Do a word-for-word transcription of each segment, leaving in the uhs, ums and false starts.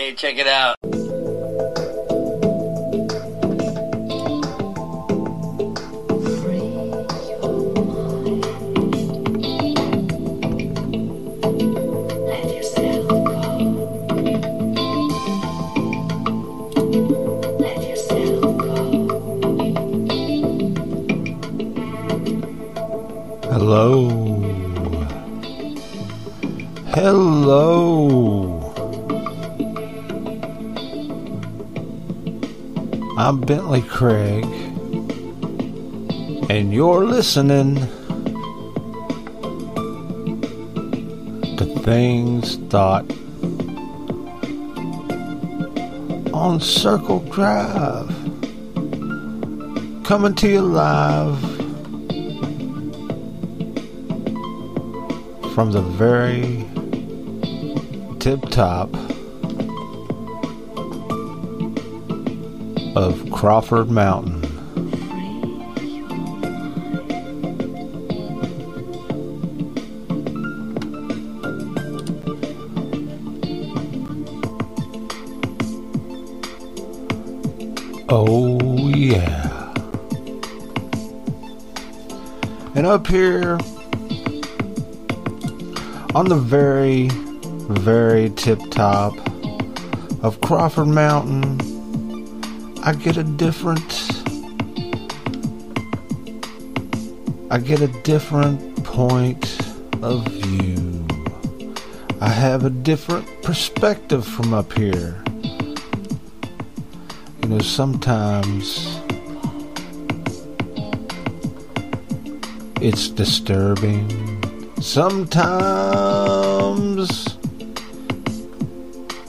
Hey, check it out. Hello. Hello. I'm Bentley Craig, and you're listening to Things Thought on Circle Drive, coming to you live from the very tip-top of Crawford Mountain. Oh yeah. And up here on the very, very tip-top of Crawford Mountain, I get a different, I get a different point of view. I have a different perspective from up here. You know, sometimes it's disturbing. Sometimes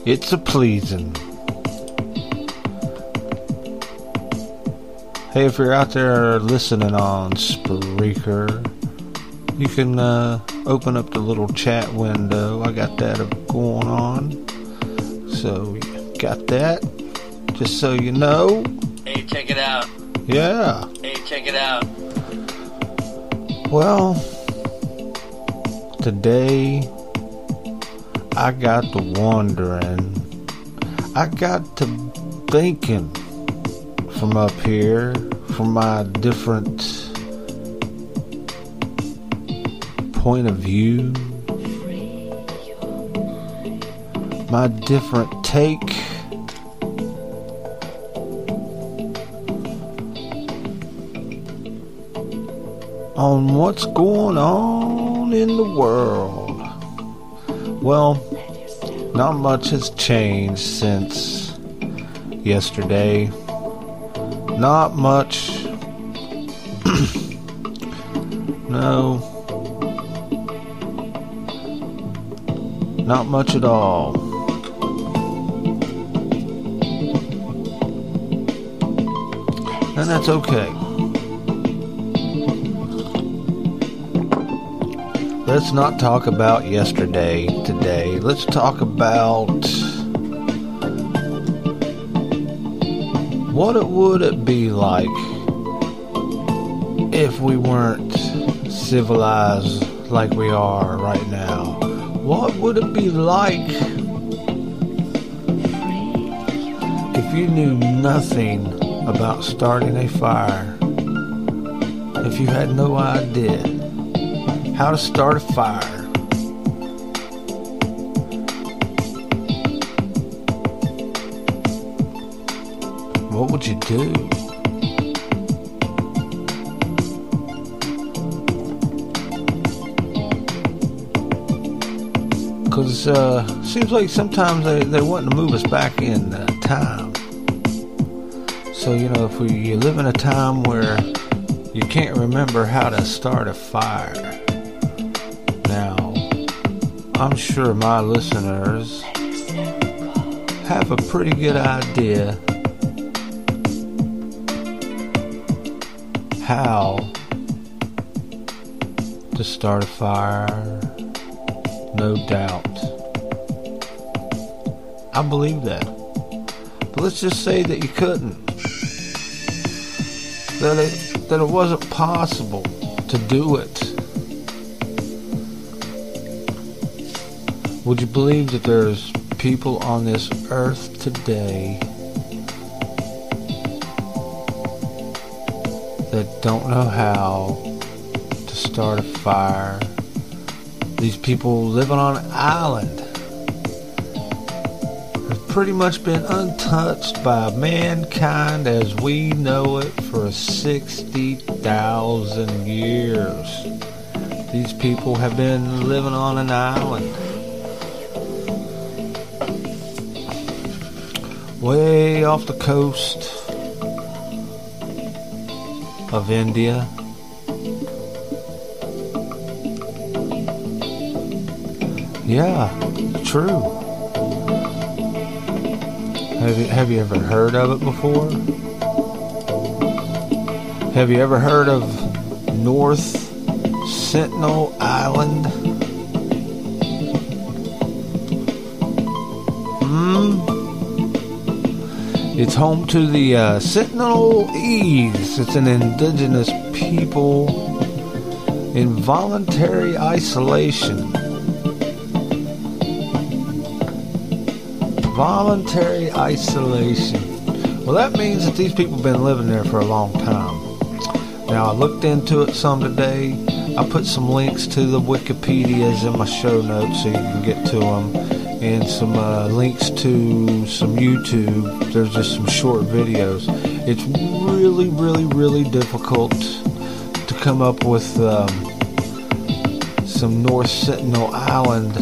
it's a pleasing. Hey, if you're out there listening on Spreaker, you can uh, open up the little chat window. I got that going on. So, got that. Just so you know. Hey, check it out. Yeah. Hey, check it out. Well, today, I got to wandering, I got to thinking from up here, from my different point of view, my different take on what's going on in the world. Well, not much has changed since yesterday. Not much. No. Not much at all. And that's okay. Let's not talk about yesterday today. Let's talk about what it would it be like if we weren't civilized like we are right now. What would it be like if you knew nothing about starting a fire? If you had no idea how to start a fire. What would you do? Because it uh, seems like sometimes they, they want to move us back in uh, time. So, you know, if we you live in a time where you can't remember how to start a fire. I'm sure my listeners have a pretty good idea how to start a fire, no doubt. I believe that. But let's just say that you couldn't. That it, that it wasn't possible to do it. Would you believe that there's people on this earth today that don't know how to start a fire. These people living on an island have pretty much been untouched by mankind as we know it for sixty thousand years. These people have been living on an island. Way off the coast of India. Yeah, true. Have you, have you ever heard of it before? Have you ever heard of North Sentinel Island? Hmm? It's home to the uh, Sentinelese. It's an indigenous people in voluntary isolation. Voluntary isolation. Well, that means that these people have been living there for a long time. Now, I looked into it some today. I put some links to the Wikipedias in my show notes so you can get to them. And some uh, links to some YouTube. There's just some short videos. It's really, really, really difficult to come up with um, some North Sentinel Island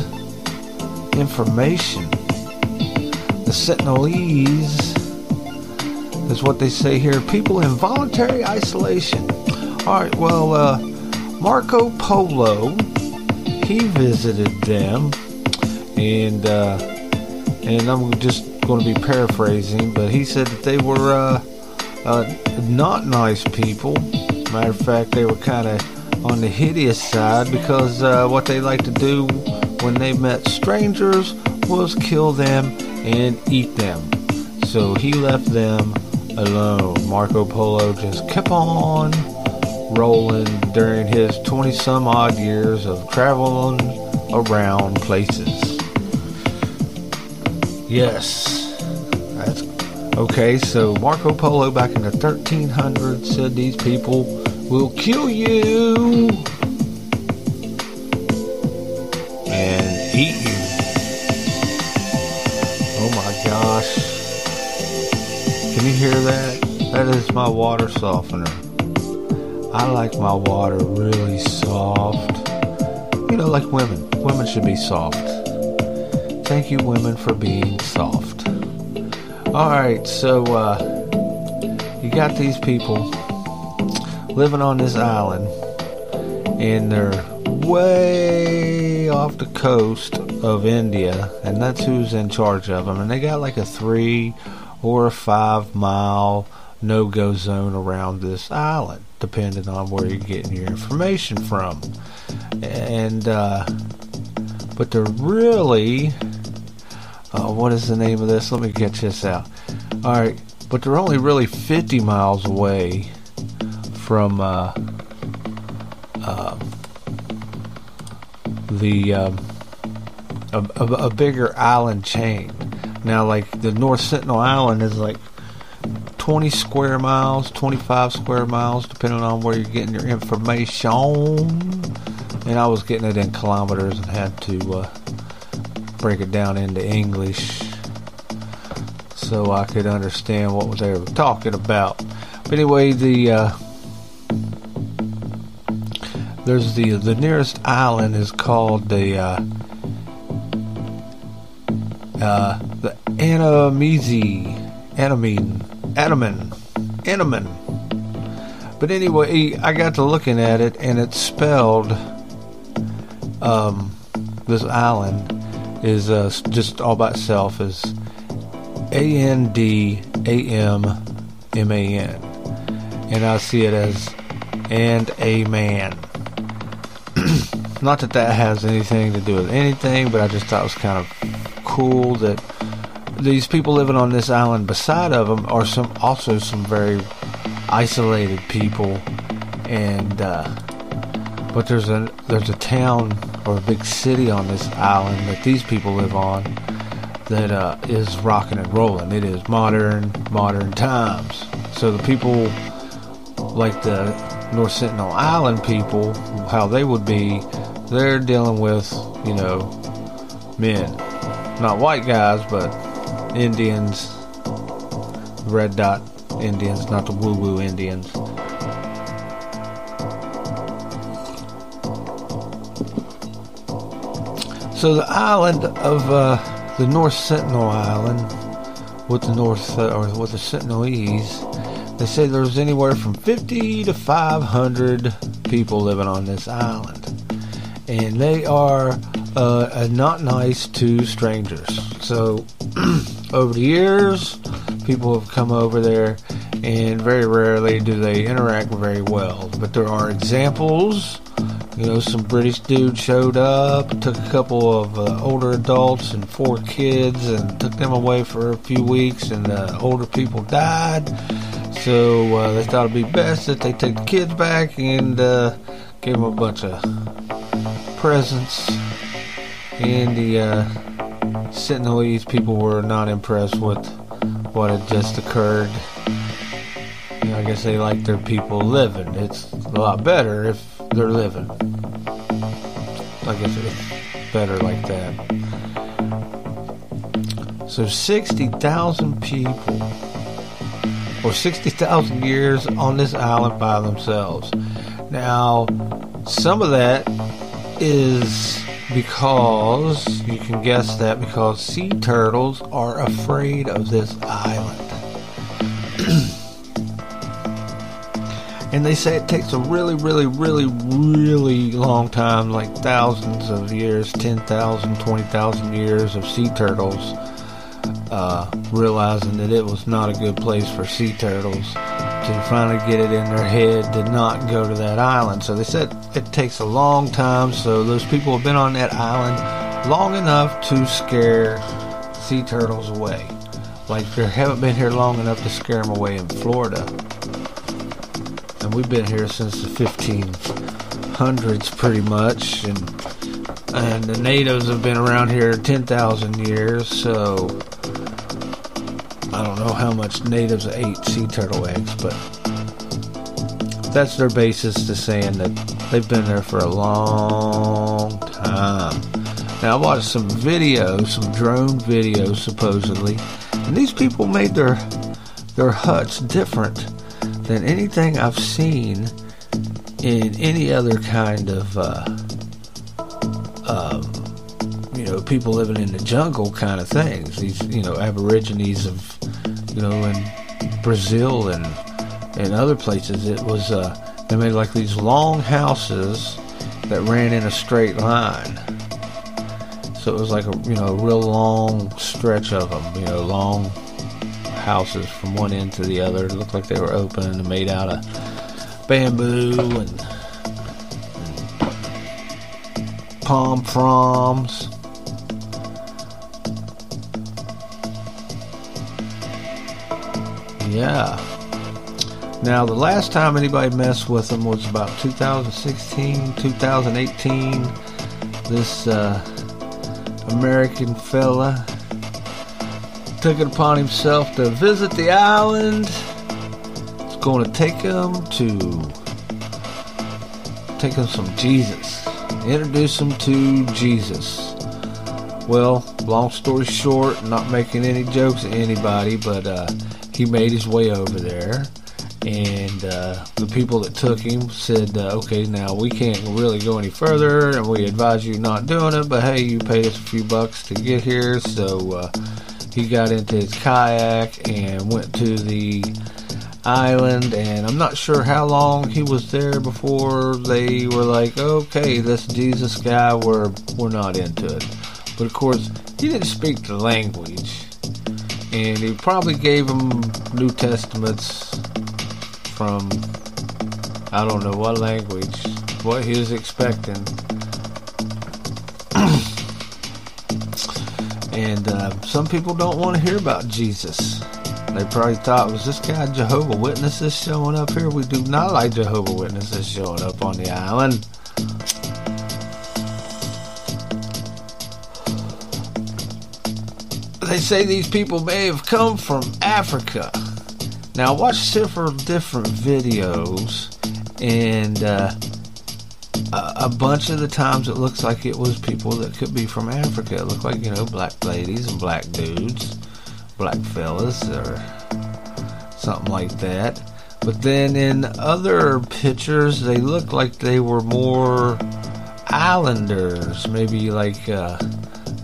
information. The Sentinelese is what they say here. People in voluntary isolation. Alright, well, uh, Marco Polo, he visited them. And, uh, and I'm just going to be paraphrasing, but he said that they were uh, uh, not nice people. Matter of fact, they were kind of on the hideous side because uh, what they like to do when they met strangers was kill them and eat them. So he left them alone. Marco Polo just kept on rolling during his twenty some odd years of traveling around places. Yes. That's okay, so Marco Polo back in the thirteen hundreds said these people will kill you and eat you. Gosh, can you hear that? That is my water softener. I like my water really soft. You know, like women. Women should be soft. Thank you, women, for being soft. Alright, so, uh, you got these people living on this island, and they're way off the coast of India, and that's who's in charge of them, and they got like a three or a five mile no-go zone around this island, depending on where you're getting your information from. And uh, but they're really uh, what is the name of this? Let me get this out. Alright, but they're only really fifty miles away from uh, uh, the um, A, a, a bigger island chain. Now, like the North Sentinel Island is like twenty square miles, twenty-five square miles, depending on where you're getting your information. And I was getting it in kilometers and had to uh, break it down into English so I could understand what they were talking about. But anyway, the uh, there's the the nearest island is called the. Uh, Uh, the Andaman, Andaman, Andaman, Andaman. But anyway, I got to looking at it, and it's spelled. Um, this island is uh, just all by itself is A N D A M M A N, and I see it as and a man. Not that that has anything to do with anything, but I just thought it was kind of cool that these people living on this island beside of them are some also some very isolated people, and uh, but there's a there's a town or a big city on this island that these people live on that uh, is rocking and rolling. It is modern, modern times. So the people, like the North Sentinel Island people, how they would be, they're dealing with, you know, men. Not white guys, but Indians, red dot Indians, not the woo-woo Indians. So the island of uh, the North Sentinel Island, with the North uh, or with the Sentinelese, they say there's anywhere from fifty to five hundred people living on this island, and they are uh, not nice to strangers. So over the years, people have come over there, and very rarely do they interact very well. But there are examples. You know, some British dude showed up, took a couple of uh, older adults and four kids and took them away for a few weeks, and the uh, older people died. So uh, they thought it would be best that they take the kids back and uh, gave them a bunch of presents. And the uh, Sentinelese people were not impressed with what had just occurred. You know, I guess they like their people living. It's a lot better if they're living. I guess it's better like that. So sixty thousand people, or sixty thousand years on this island by themselves. Now, some of that is because, you can guess that, because sea turtles are afraid of this island. And they say it takes a really, really, really, really long time, like thousands of years, ten thousand, twenty thousand years of sea turtles, uh, realizing that it was not a good place for sea turtles, to finally get it in their head to not go to that island. So they said it takes a long time, so those people have been on that island long enough to scare sea turtles away. Like, they haven't been here long enough to scare them away in Florida. We've been here since the fifteen hundreds, pretty much, and and the natives have been around here ten thousand years, so I don't know how much natives ate sea turtle eggs, but that's their basis to saying that they've been there for a long time. Now, I watched some videos, some drone videos, supposedly, and these people made their their huts different than anything I've seen in any other kind of, uh, um, you know, people living in the jungle kind of things. These, you know, Aborigines of, you know, in Brazil and and other places. It was, uh, they made like these long houses that ran in a straight line. So it was like a, you know, a real long stretch of them, you know, long houses from one end to the other. It looked like they were open and made out of bamboo and, and palm fronds. Yeah. Now, the last time anybody messed with them was about two thousand sixteen, two thousand eighteen. This uh, American fella took it upon himself to visit the island. It's going to take him to take him some Jesus, introduce him to Jesus. Well, long story short, not making any jokes at anybody, but uh, he made his way over there, and uh, the people that took him said, uh, okay, now we can't really go any further, and we advise you not doing it, but hey, you paid us a few bucks to get here, so uh, he got into his kayak and went to the island, and I'm not sure how long he was there before they were like, okay, this Jesus guy, we're we're not into it. But of course, he didn't speak the language, and he probably gave him New Testaments from, I don't know what language, what he was expecting. And uh, some people don't want to hear about Jesus. They probably thought, was this guy Jehovah's Witnesses showing up here? We do not like Jehovah's Witnesses showing up on the island. they say these people may have come from Africa. Now, I watched several different videos, and uh, a, a bunch of the times it looks like it was people that could be from Africa. It looked like, you know, black ladies and black dudes, black fellas, or something like that. But then in other pictures, they looked like they were more islanders, maybe like, uh,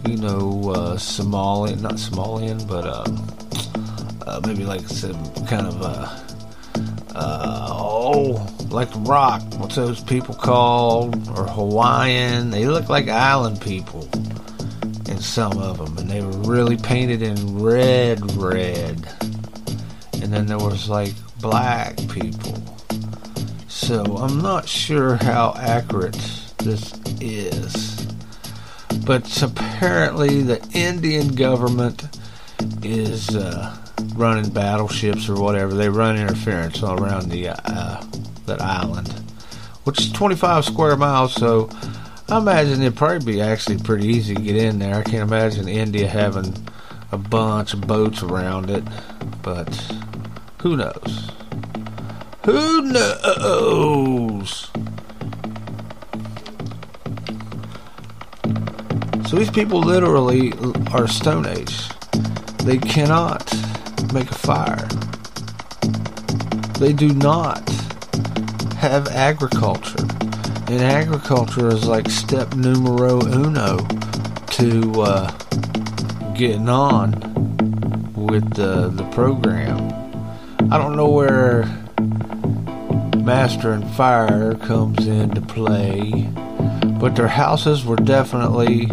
you know, uh, Somalian, not Somalian, but um, uh, maybe like some kind of, uh, uh, oh, like rock, what's those people called, or Hawaiian. They look like island people in some of them, and they were really painted in red, red. And then there was like black people. So I'm not sure how accurate this is, but apparently the Indian government is uh, running battleships or whatever. They run interference all around the uh, that island, which is twenty-five square miles, so I imagine it'd probably be actually pretty easy to get in there. I can't imagine India having a bunch of boats around it, but who knows? Who knows? So these people literally are Stone Age. They cannot make a fire. They do not have agriculture. And agriculture is like step numero uno to uh, getting on with uh, the program. I don't know where Master and Fire comes into play, but their houses were definitely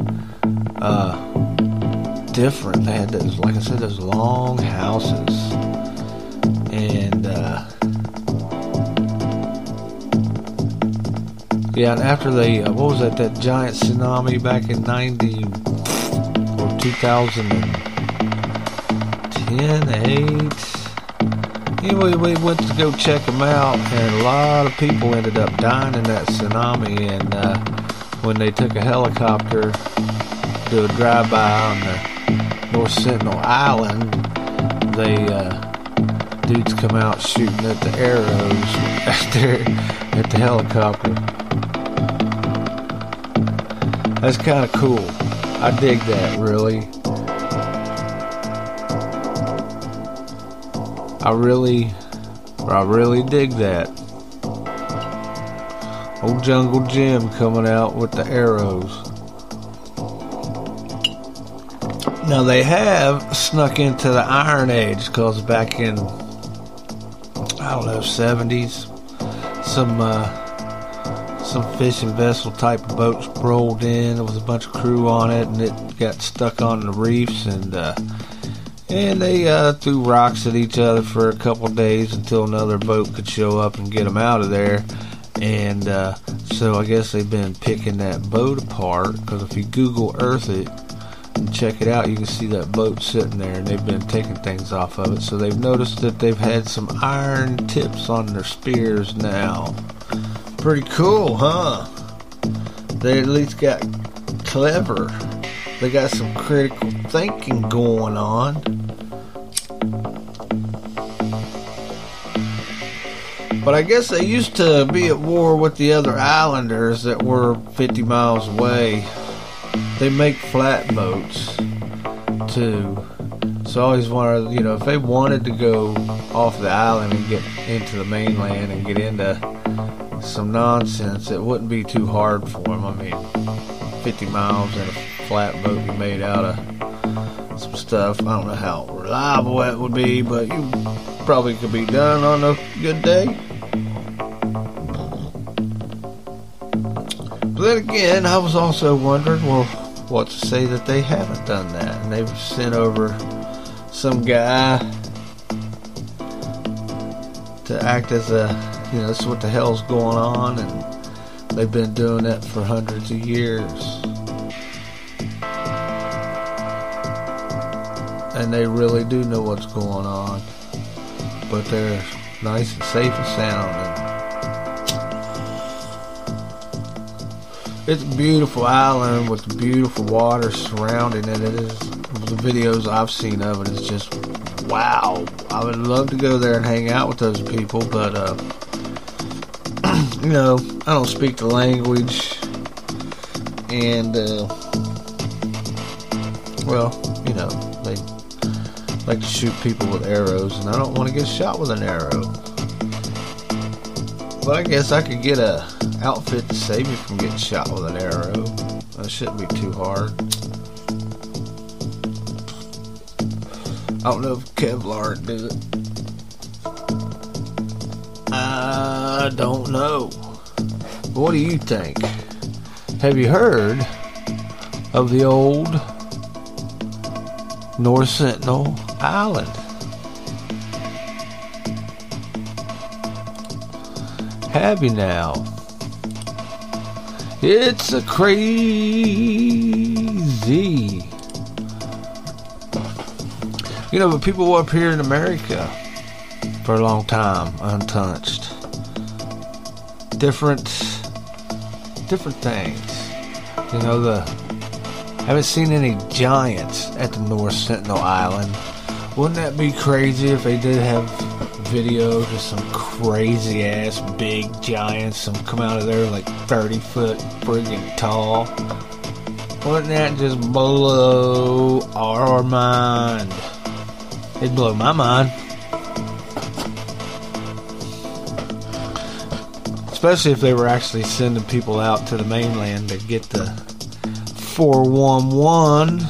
uh, different. They had those, like I said, those long houses, and uh, yeah. And after they, uh, what was that? That giant tsunami back in ninety or two thousand ten, eight. Anyway, we went to go check them out, and a lot of people ended up dying in that tsunami. And uh, when they took a helicopter to a drive-by on the North Sentinel Island, they uh, dudes come out shooting at the arrows at, their, at the helicopter. That's kind of cool. I dig that, really. I really, I really dig that. Old Jungle Jim coming out with the arrows. Now they have snuck into the Iron Age, because back in, I don't know, seventies, some uh, some fishing vessel type of boats rolled in. There was a bunch of crew on it, and it got stuck on the reefs, and uh, And they uh, threw rocks at each other for a couple days until another boat could show up and get them out of there. And uh, so I guess they've been picking that boat apart, because if you Google Earth it and check it out, you can see that boat sitting there, and they've been taking things off of it. So they've noticed that they've had some iron tips on their spears now. Pretty cool, huh? They at least got clever. They got some critical thinking going on. But I guess they used to be at war with the other islanders that were fifty miles away. They make flat boats too. So I always wanted, you know, if they wanted to go off the island and get into the mainland and get into some nonsense, it wouldn't be too hard for them. I mean, fifty miles and a flat boat you made out of some stuff. I don't know how reliable that would be, but you probably could be done on a good day. But then again, I was also wondering, well, what to say that they haven't done that, and they've sent over some guy to act as a, you know, this is what the hell's going on, and they've been doing that for hundreds of years. And they really do know what's going on. But they're nice and safe and sound. And it's a beautiful island with beautiful water surrounding it. It is the videos I've seen of it is just, wow. I would love to go there and hang out with those people, but, uh, you know, I don't speak the language, and, uh, well, you know, they like to shoot people with arrows, and I don't want to get shot with an arrow. But I guess I could get a outfit to save me from getting shot with an arrow. That shouldn't be too hard. I don't know if Kevlar would do it. I don't know. What do you think? Have you heard of the old North Sentinel Island? Have you now? It's a crazy. You know, but people were up here in America for a long time, untouched. Different, different things. You know, the haven't seen any giants at the North Sentinel Island. Wouldn't that be crazy if they did have videos of some crazy ass big giants, some come out of there like thirty foot friggin' tall? Wouldn't that just blow our mind? It'd blow my mind. Especially if they were actually sending people out to the mainland to get the four one one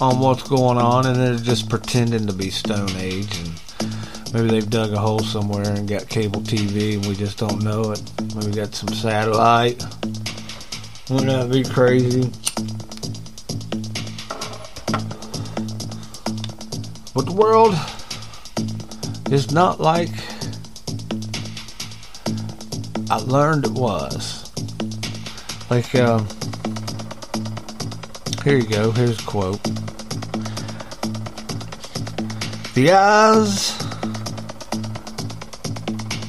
on what's going on, and they're just pretending to be Stone Age, and maybe they've dug a hole somewhere and got cable T V and we just don't know it. Maybe we got some satellite. Wouldn't that be crazy? But the world is not like I learned it was. Like, um, here you go. Here's a quote. The eyes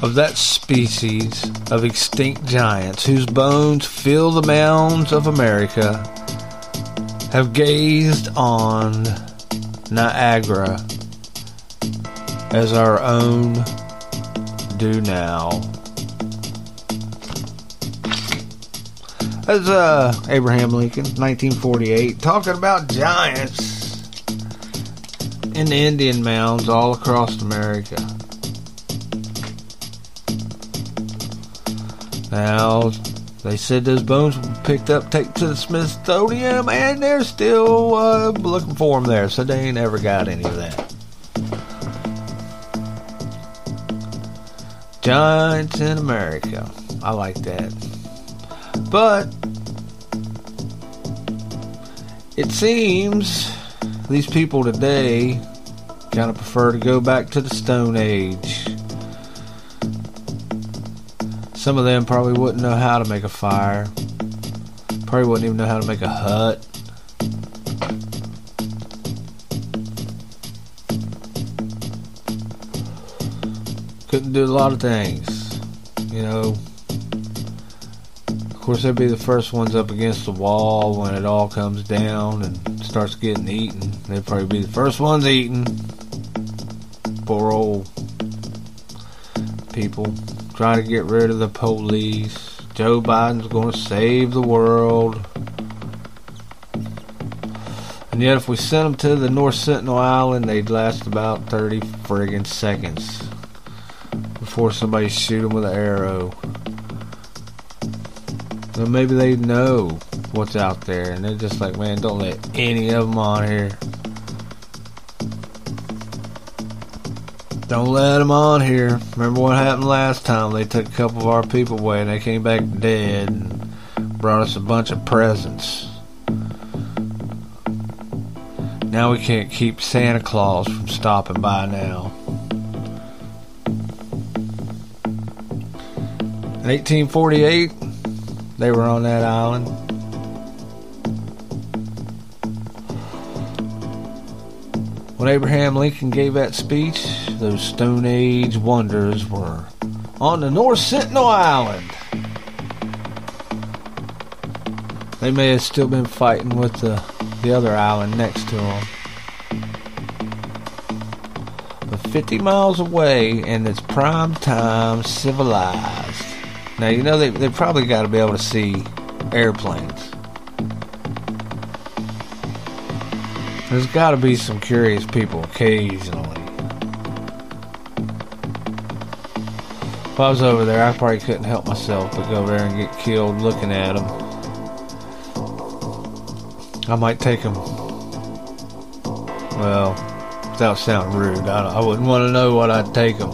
of that species of extinct giants whose bones fill the mounds of America have gazed on Niagara as our own do now. That's uh, Abraham Lincoln, nineteen forty-eight, talking about giants in the Indian mounds all across America. Now, they said those bones were picked up, taken to the Smithsonian, and they're still uh, looking for them there, so they ain't ever got any of that. Giants in America. I like that. But it seems these people today kind of prefer to go back to the Stone Age. Some of them probably wouldn't know how to make a fire. Probably wouldn't even know how to make a hut. Couldn't do a lot of things, you know. Of course, they'd be the first ones up against the wall when it all comes down and starts getting eaten. They'd probably be the first ones eaten. Poor old people. Trying to get rid of the police. Joe Biden's going to save the world. And yet if we sent them to the North Sentinel Island, they'd last about thirty friggin' seconds before somebody shoot them with an arrow. So maybe they know what's out there, and they're just like, man, don't let any of them on here. Don't let them on here. Remember what happened last time? They took a couple of our people away and they came back dead and brought us a bunch of presents. Now we can't keep Santa Claus from stopping by now. In eighteen forty-eight, they were on that island. When Abraham Lincoln gave that speech, those Stone Age wonders were on the North Sentinel Island. They may have still been fighting with the, the other island next to them. fifty miles away, and it's prime time civilized. Now, you know, they they probably got to be able to see airplanes. There's got to be some curious people occasionally. If I was over there, I probably couldn't help myself but go over there and get killed looking at them. I might take them. Well, without sounding rude, I, I wouldn't want to know what I'd take them.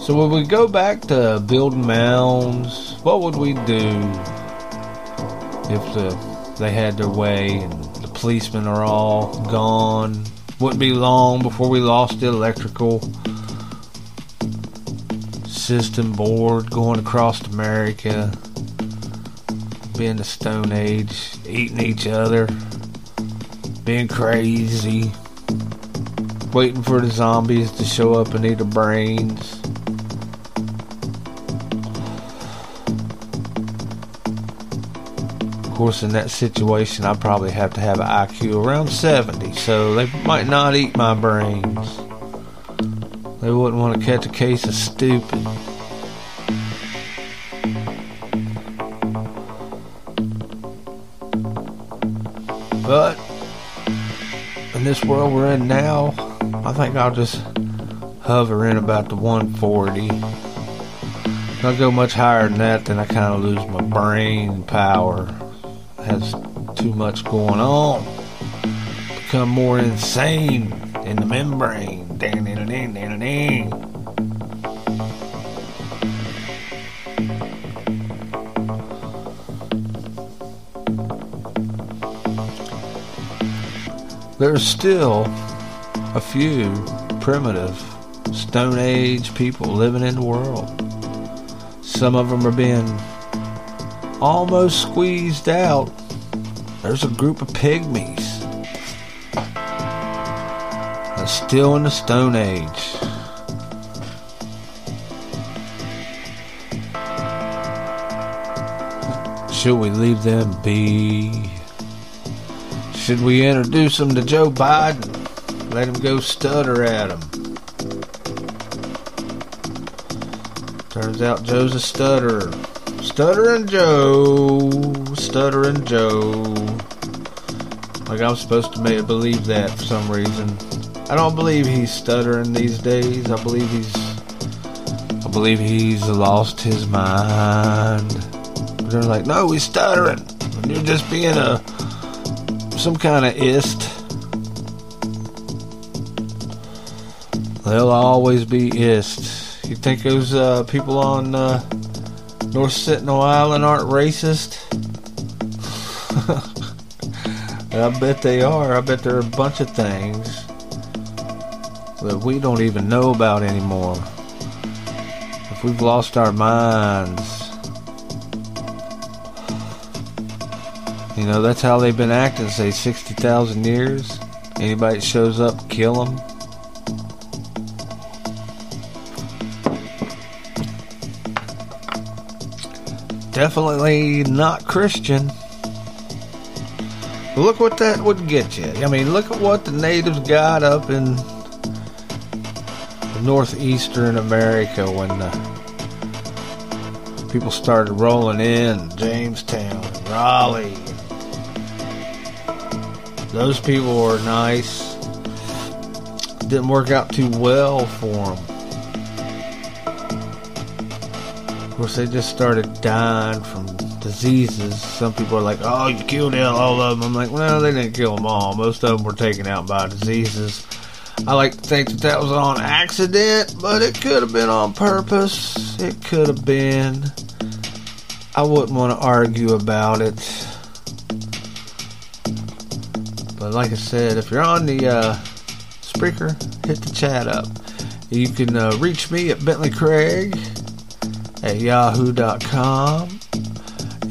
So would we go back to building mounds? What would we do if the, they had their way and the policemen are all gone? Wouldn't be long before we lost the electrical system board going across America, being the Stone Age, eating each other, being crazy, waiting for the zombies to show up and eat the brains. Course, in that situation, I probably have to have an I Q around seventy, so they might not eat my brains. They wouldn't want to catch a case of stupid. But in this world we're in now, I think I'll just hover in about the one forty. If I go much higher than that, then I kind of lose my brain power. Has too much going on, become more insane in the membrane. Dang, dang, dang, dang, dang. There's still a few primitive Stone Age people living in the world. Some of them are being almost squeezed out. There's a group of pygmies that's still in the Stone Age. Should we leave them be? Should we introduce them to Joe Biden? Let him go stutter at him. Turns out Joe's a stutterer. Stuttering Joe, Stuttering Joe. Like, I'm supposed to make, believe that for some reason. I don't believe he's stuttering these days. I believe he's, I believe he's lost his mind. They're like, no, he's stuttering. You're just being a some kind of ist. They'll always be ist. You think those uh, people on Uh, North Sentinel Island aren't racist? I bet they are. I bet there are a bunch of things that we don't even know about anymore. If we've lost our minds. You know, that's how they've been acting, say, sixty thousand years. Anybody that shows up, kill them. Definitely not Christian. Look what that would get you. I mean, look at what the natives got up in northeastern America when the people started rolling in. Jamestown, Raleigh. Those people were nice. Didn't work out too well for them. Of course, they just started dying from diseases. Some people are like, oh, you killed all of them. I'm like, well, they didn't kill them all. Most of them were taken out by diseases. I like to think that that was on accident, but it could have been on purpose. It could have been. I wouldn't want to argue about it. But like I said, if you're on the uh, Spreaker, hit the chat up. You can uh, reach me at Bentley Craig at yahoo dot com,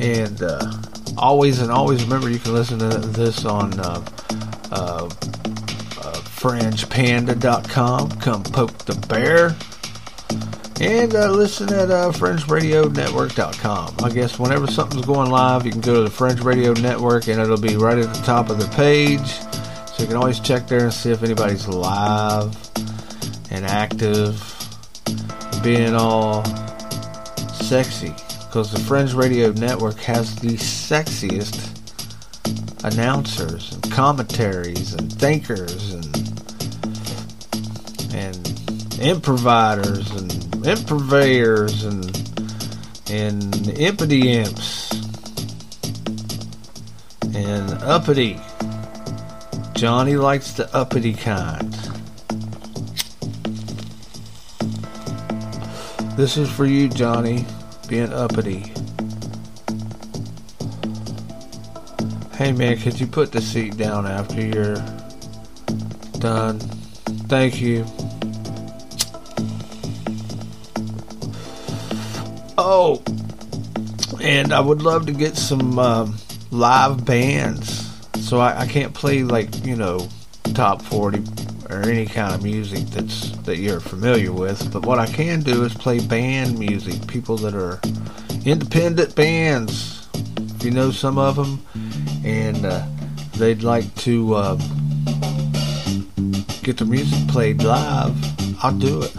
and uh, always and always remember, you can listen to this on uh, uh, uh, FriendsPanda dot com. Come poke the bear. And uh, listen at uh, French Radio Network dot com. I guess whenever something's going live, you can go to the French Radio Network, and it'll be right at the top of the page. So you can always check there and see if anybody's live and active and being all sexy. Because the French Radio Network has the sexiest announcers and commentaries and thinkers and and improvisers and improvers and and impity imps and uppity. Johnny likes the uppity kind. This is for you, Johnny, being uppity. Hey man, could you put the seat down after you're done? Thank you. Oh, and I would love to get some um, live bands. So I, I can't play, like, you know, top forty or any kind of music that's that you're familiar with. But what I can do is play band music. People that are independent bands, if you know some of them, and uh, they'd like to uh, get their music played live, I'll do it.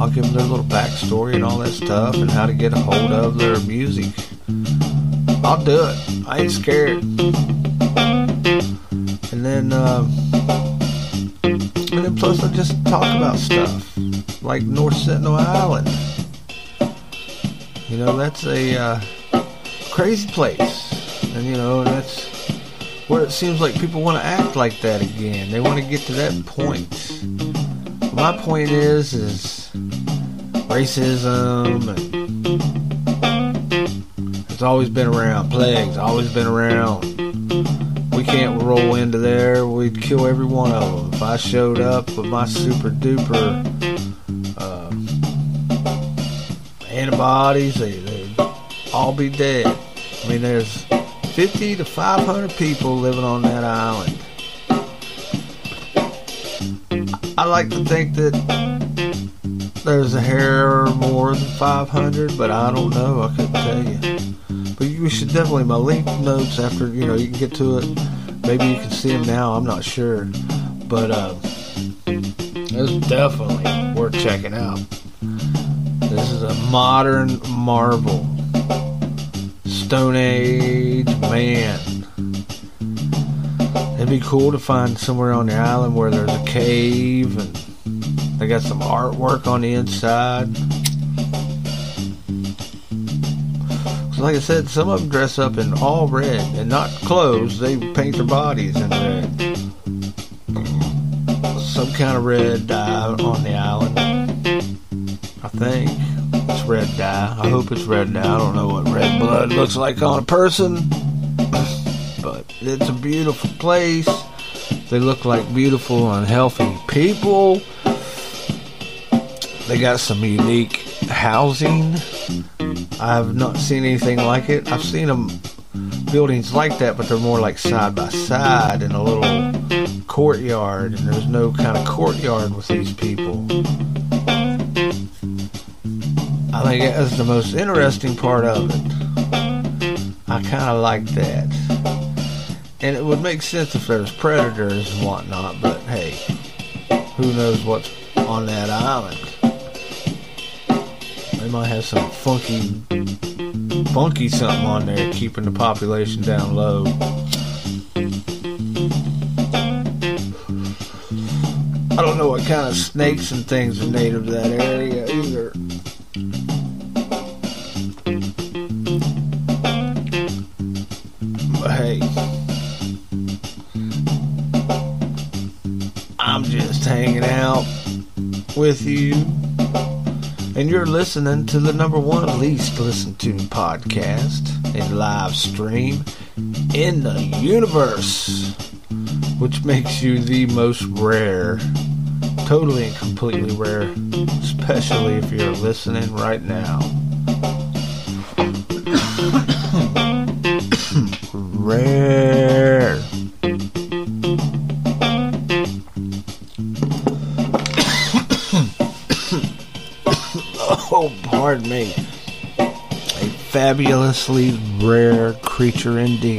I'll give them their little backstory and all that stuff and how to get a hold of their music. I'll do it. I ain't scared. And then, uh, and then plus I just talk about stuff like North Sentinel Island. You know, that's a uh, crazy place. And, you know, that's where it seems like people want to act like that again. They want to get to that point. My point is, is racism, and it's always been around. Plague's always been around. We can't roll into there. We'd kill every one of them. If I showed up with my super duper uh, antibodies, they, they'd all be dead. I mean, there's fifty to five hundred people living on that island. I like to think that there's a hair more than five hundred, but I don't know. I couldn't tell you. But you should definitely, my link notes after, you know, you can get to it. Maybe you can see them now. I'm not sure. But uh, it's definitely worth checking out. This is a modern marvel. Stone Age man. It'd be cool to find somewhere on the island where there's a cave and they got some artwork on the inside. So like I said, some of them dress up in all red and not clothes. They paint their bodies in red. Some kind of red dye on the island. I think it's red dye. I hope it's red dye. I don't know what red blood looks like on a person. It's a beautiful place. They look like beautiful and healthy people. They got some unique housing. I've not seen anything like it. I've seen them buildings like that, but they're more like side by side in a little courtyard, and there's no kind of courtyard with these people. I think that's the most interesting part of it. I kind of like that. And it would make sense if there's predators and whatnot, but hey, who knows what's on that island? They might have some funky, funky something on there keeping the population down low. I don't know what kind of snakes and things are native to that area either. But hey, I'm just hanging out with you, and you're listening to the number one least listened to podcast and live stream in the universe, which makes you the most rare, totally and completely rare, especially if you're listening right now. Rare. me. A fabulously rare creature indeed.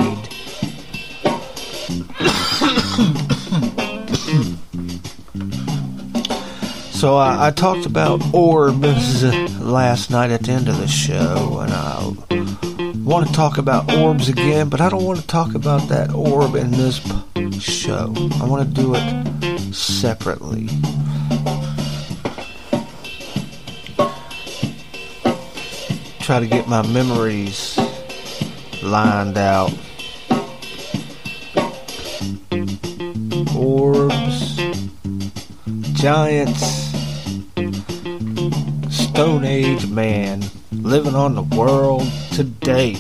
So I, I talked about orbs last night at the end of the show, and I want to talk about orbs again, but I don't want to talk about that orb in this show. I want to do it separately. Try to get my memories lined out. Orbs, giants, Stone Age man living on the world today.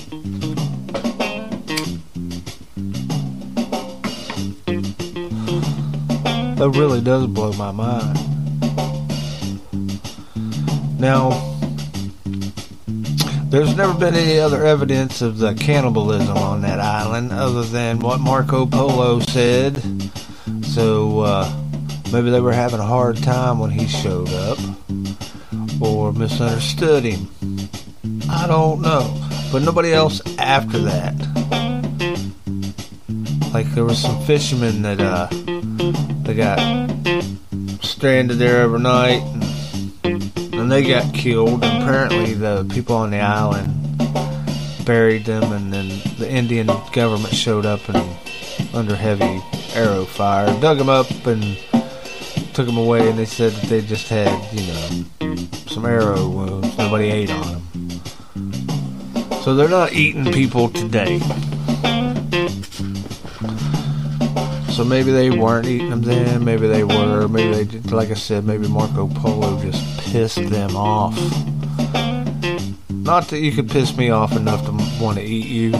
That really does blow my mind. Now, there's never been any other evidence of the cannibalism on that island other than what Marco Polo said. So, uh, maybe they were having a hard time when he showed up. Or misunderstood him. I don't know. But nobody else after that. Like there were some fishermen that uh they got stranded there overnight, and, and they got killed. And apparently the people on the island buried them, and then the Indian government showed up and under heavy arrow fire dug them up and took them away. And they said that they just had, you know, some arrow wounds. Nobody ate on them. So they're not eating people today. So maybe they weren't eating them then. Maybe they were. Maybe they did. Like I said, maybe Marco Polo just pissed them off. Not that you could piss me off enough to want to eat you.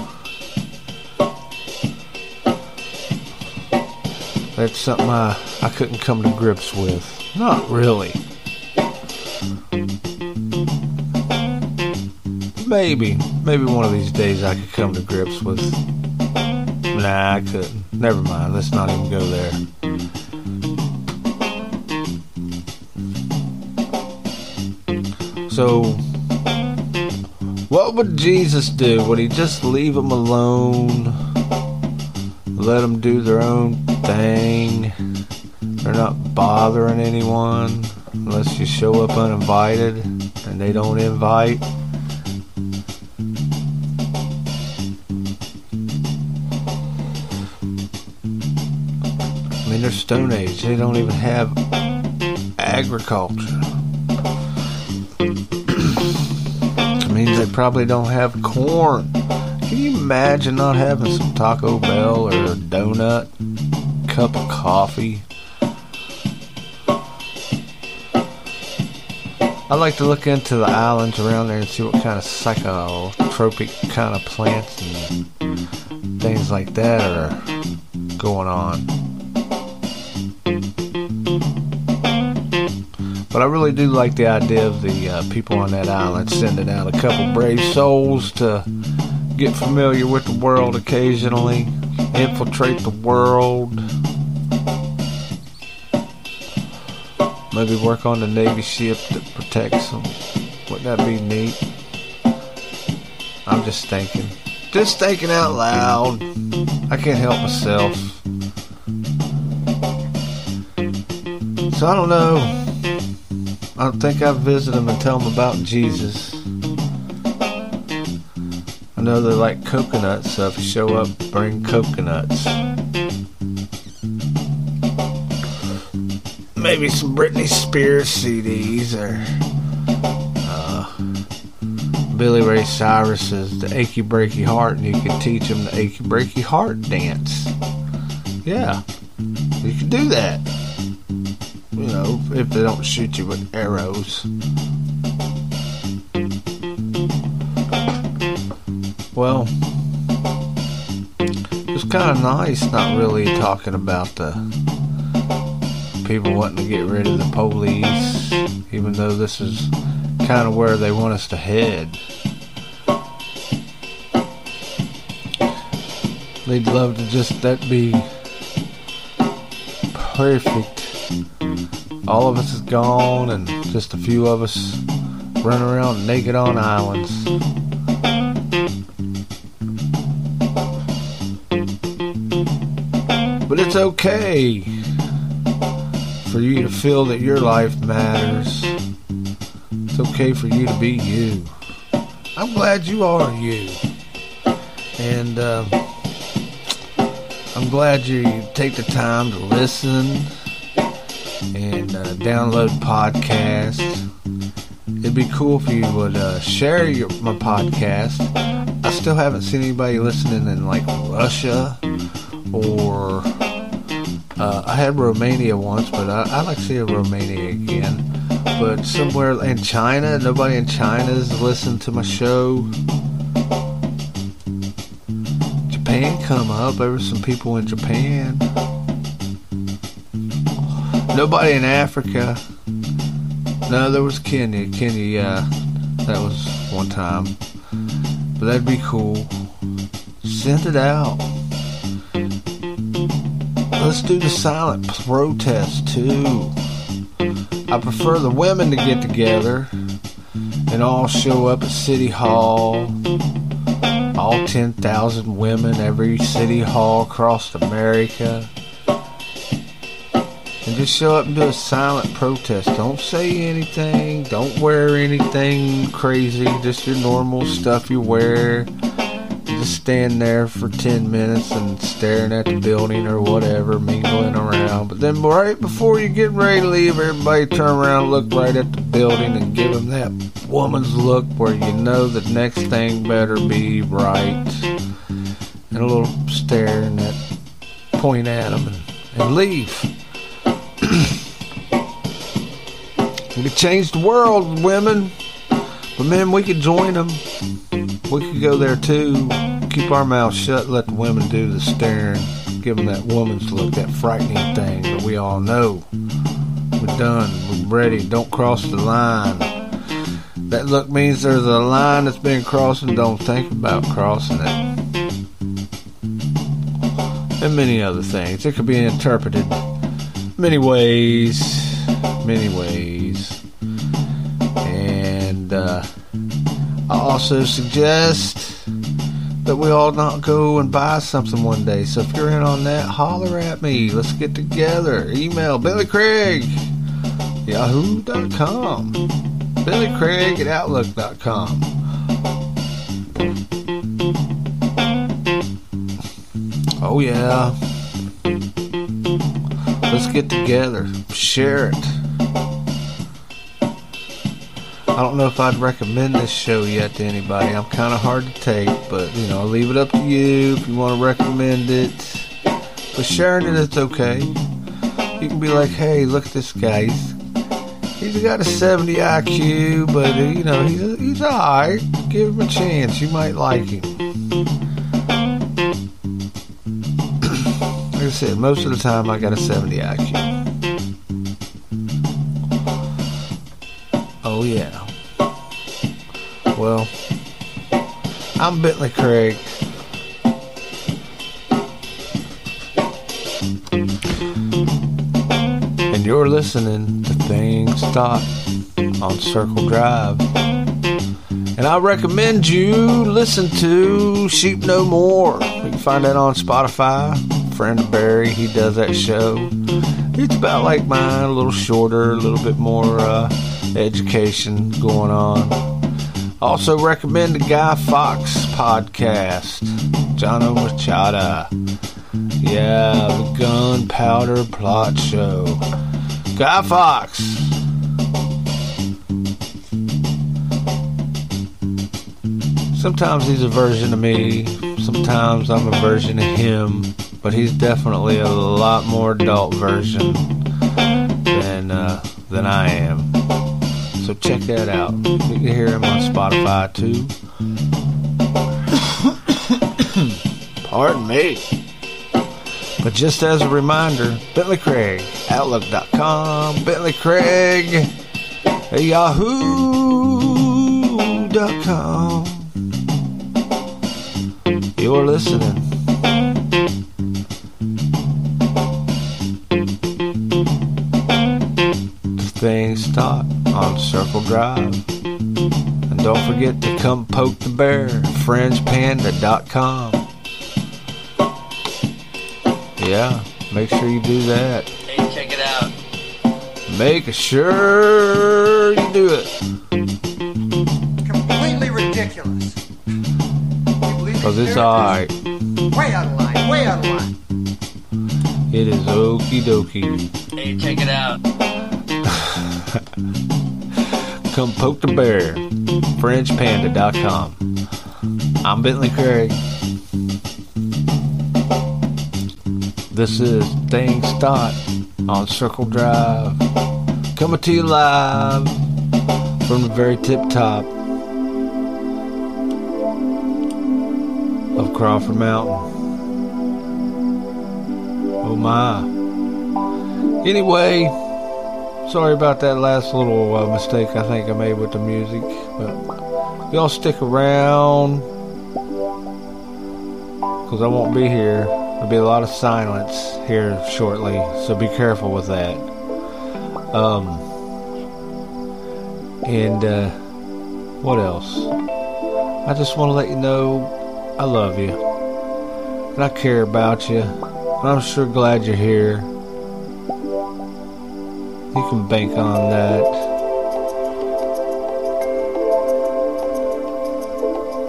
That's something I, I couldn't come to grips with. Not really. Maybe. Maybe one of these days I could come to grips with... Nah, I couldn't. Never mind. Let's not even go there. So, what would Jesus do? Would he just leave them alone? Let them do their own thing? They're not bothering anyone unless you show up uninvited and they don't invite. They're Stone Age. They don't even have agriculture. It means they probably don't have corn. Can you imagine not having some Taco Bell or a donut, cup of coffee? I'd like to look into the islands around there and see what kind of psychotropic kind of plants and things like that are going on. But I really do like the idea of the uh, people on that island sending out a couple brave souls to get familiar with the world occasionally, infiltrate the world, maybe work on the Navy ship that protects them. Wouldn't that be neat? I'm just thinking. Just thinking out loud. I can't help myself. So I don't know. I think I'll visit them and tell them about Jesus. I know they're like coconuts, so if you show up, bring coconuts. Maybe some Britney Spears C Ds or uh, Billy Ray Cyrus's The Achy Breaky Heart, and you could teach them the Achy Breaky Heart dance. Yeah, you could do that. You know, if they don't shoot you with arrows. Well, it's kind of nice not really talking about the people wanting to get rid of the police, even though this is kind of where they want us to head. They'd love to just that be perfect. All of us is gone, and just a few of us running around naked on islands. But it's okay for you to feel that your life matters. It's okay for you to be you. I'm glad you are you. And uh, I'm glad you take the time to listen and uh, download podcasts. It'd be cool if you would uh, share your, my podcast. I still haven't seen anybody listening in like Russia or uh, I had Romania once, but I, I'd like to see a Romania again. But somewhere in China, nobody in China's listened to my show. Japan come up. There were some people in Japan. Nobody in Africa. No, there was Kenya. Kenya, yeah. That was one time. But that'd be cool. Send it out. Let's do the silent protest, too. I prefer the women to get together and all show up at City Hall. All ten thousand women, every City Hall across America. And just show up and do a silent protest. Don't say anything. Don't wear anything crazy. Just your normal stuff you wear. Just stand there for ten minutes and staring at the building or whatever, mingling around. But then right before you get ready to leave, everybody turn around and look right at the building and give them that woman's look where you know the next thing better be right. And a little stare and that point at them and, and leave. We could change the world, women. But men, we could join them. We could go there too. Keep our mouths shut. Let the women do the staring. Give them that woman's look, that frightening thing that we all know. We're done. We're ready. Don't cross the line. That look means there's a line that's been crossed and don't think about crossing it. And many other things. It could be interpreted many ways, many ways, and uh, I also suggest that we all not go and buy something one day. So if you're in on that, holler at me. Let's get together. Email Billy Craig Yahoo dot com, Billy Craig at Outlook dot com. Oh yeah. Let's get together. Share it. I don't know if I'd recommend this show yet to anybody. I'm kind of hard to take, but, you know, I'll leave it up to you if you want to recommend it. But sharing it, it's okay. You can be like, hey, look at this guy. He's, he's got a seventy I Q, but, you know, he's, he's all right. Give him a chance. You might like him. Like I said, most of the time I got a seventy I Q. Oh yeah. Well, I'm Bentley Craig. And you're listening to Dane Stott on Circle Drive. And I recommend you listen to Sheep No More. You can find that on Spotify. Friend of Barry, he does that show. It's about like mine, a little shorter, a little bit more uh, education going on. Also recommend the Guy Fawkes podcast, John O'Machata. Yeah, the Gunpowder Plot Show. Guy Fawkes. Sometimes he's a version of me, sometimes I'm a version of him. But he's definitely a lot more adult version than uh, than I am. So check that out. You can hear him on Spotify too. Pardon me. But just as a reminder, Bentley Craig, Outlook dot com, Bentley Craig, Yahoo dot com. You're listening. Things taught on Circle Drive. And don't forget to come poke the bear at Friends Panda dot com. Yeah, make sure you do that. Hey, check it out. Make sure you do it. Completely ridiculous. Because it's alright. Way out of line, way out of line. It is okie dokie. Hey, check it out. Come poke the bear. French Panda dot com. I'm Bentley Craig. This is Dane Stott on Circle Drive, coming to you live from the very tip top of Crawford Mountain. Oh my. Anyway, sorry about that last little uh, mistake I think I made with the music, but y'all stick around, because I won't be here. There'll be a lot of silence here shortly, so be careful with that. Um, and uh, what else? I just want to let you know I love you, and I care about you, and I'm sure glad you're here. You can bank on that.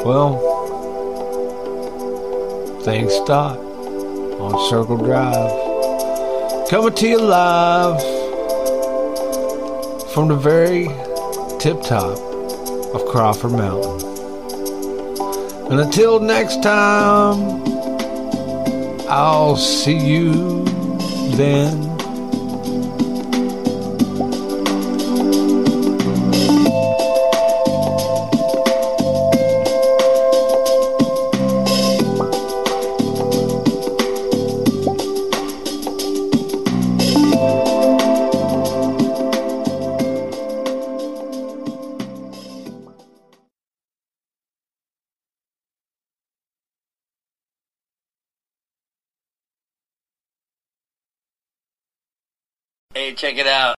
Well, things stop. On Circle Drive, coming to you live from the very tip top of Crawford Mountain. And until next time, I'll see you then. Check it out.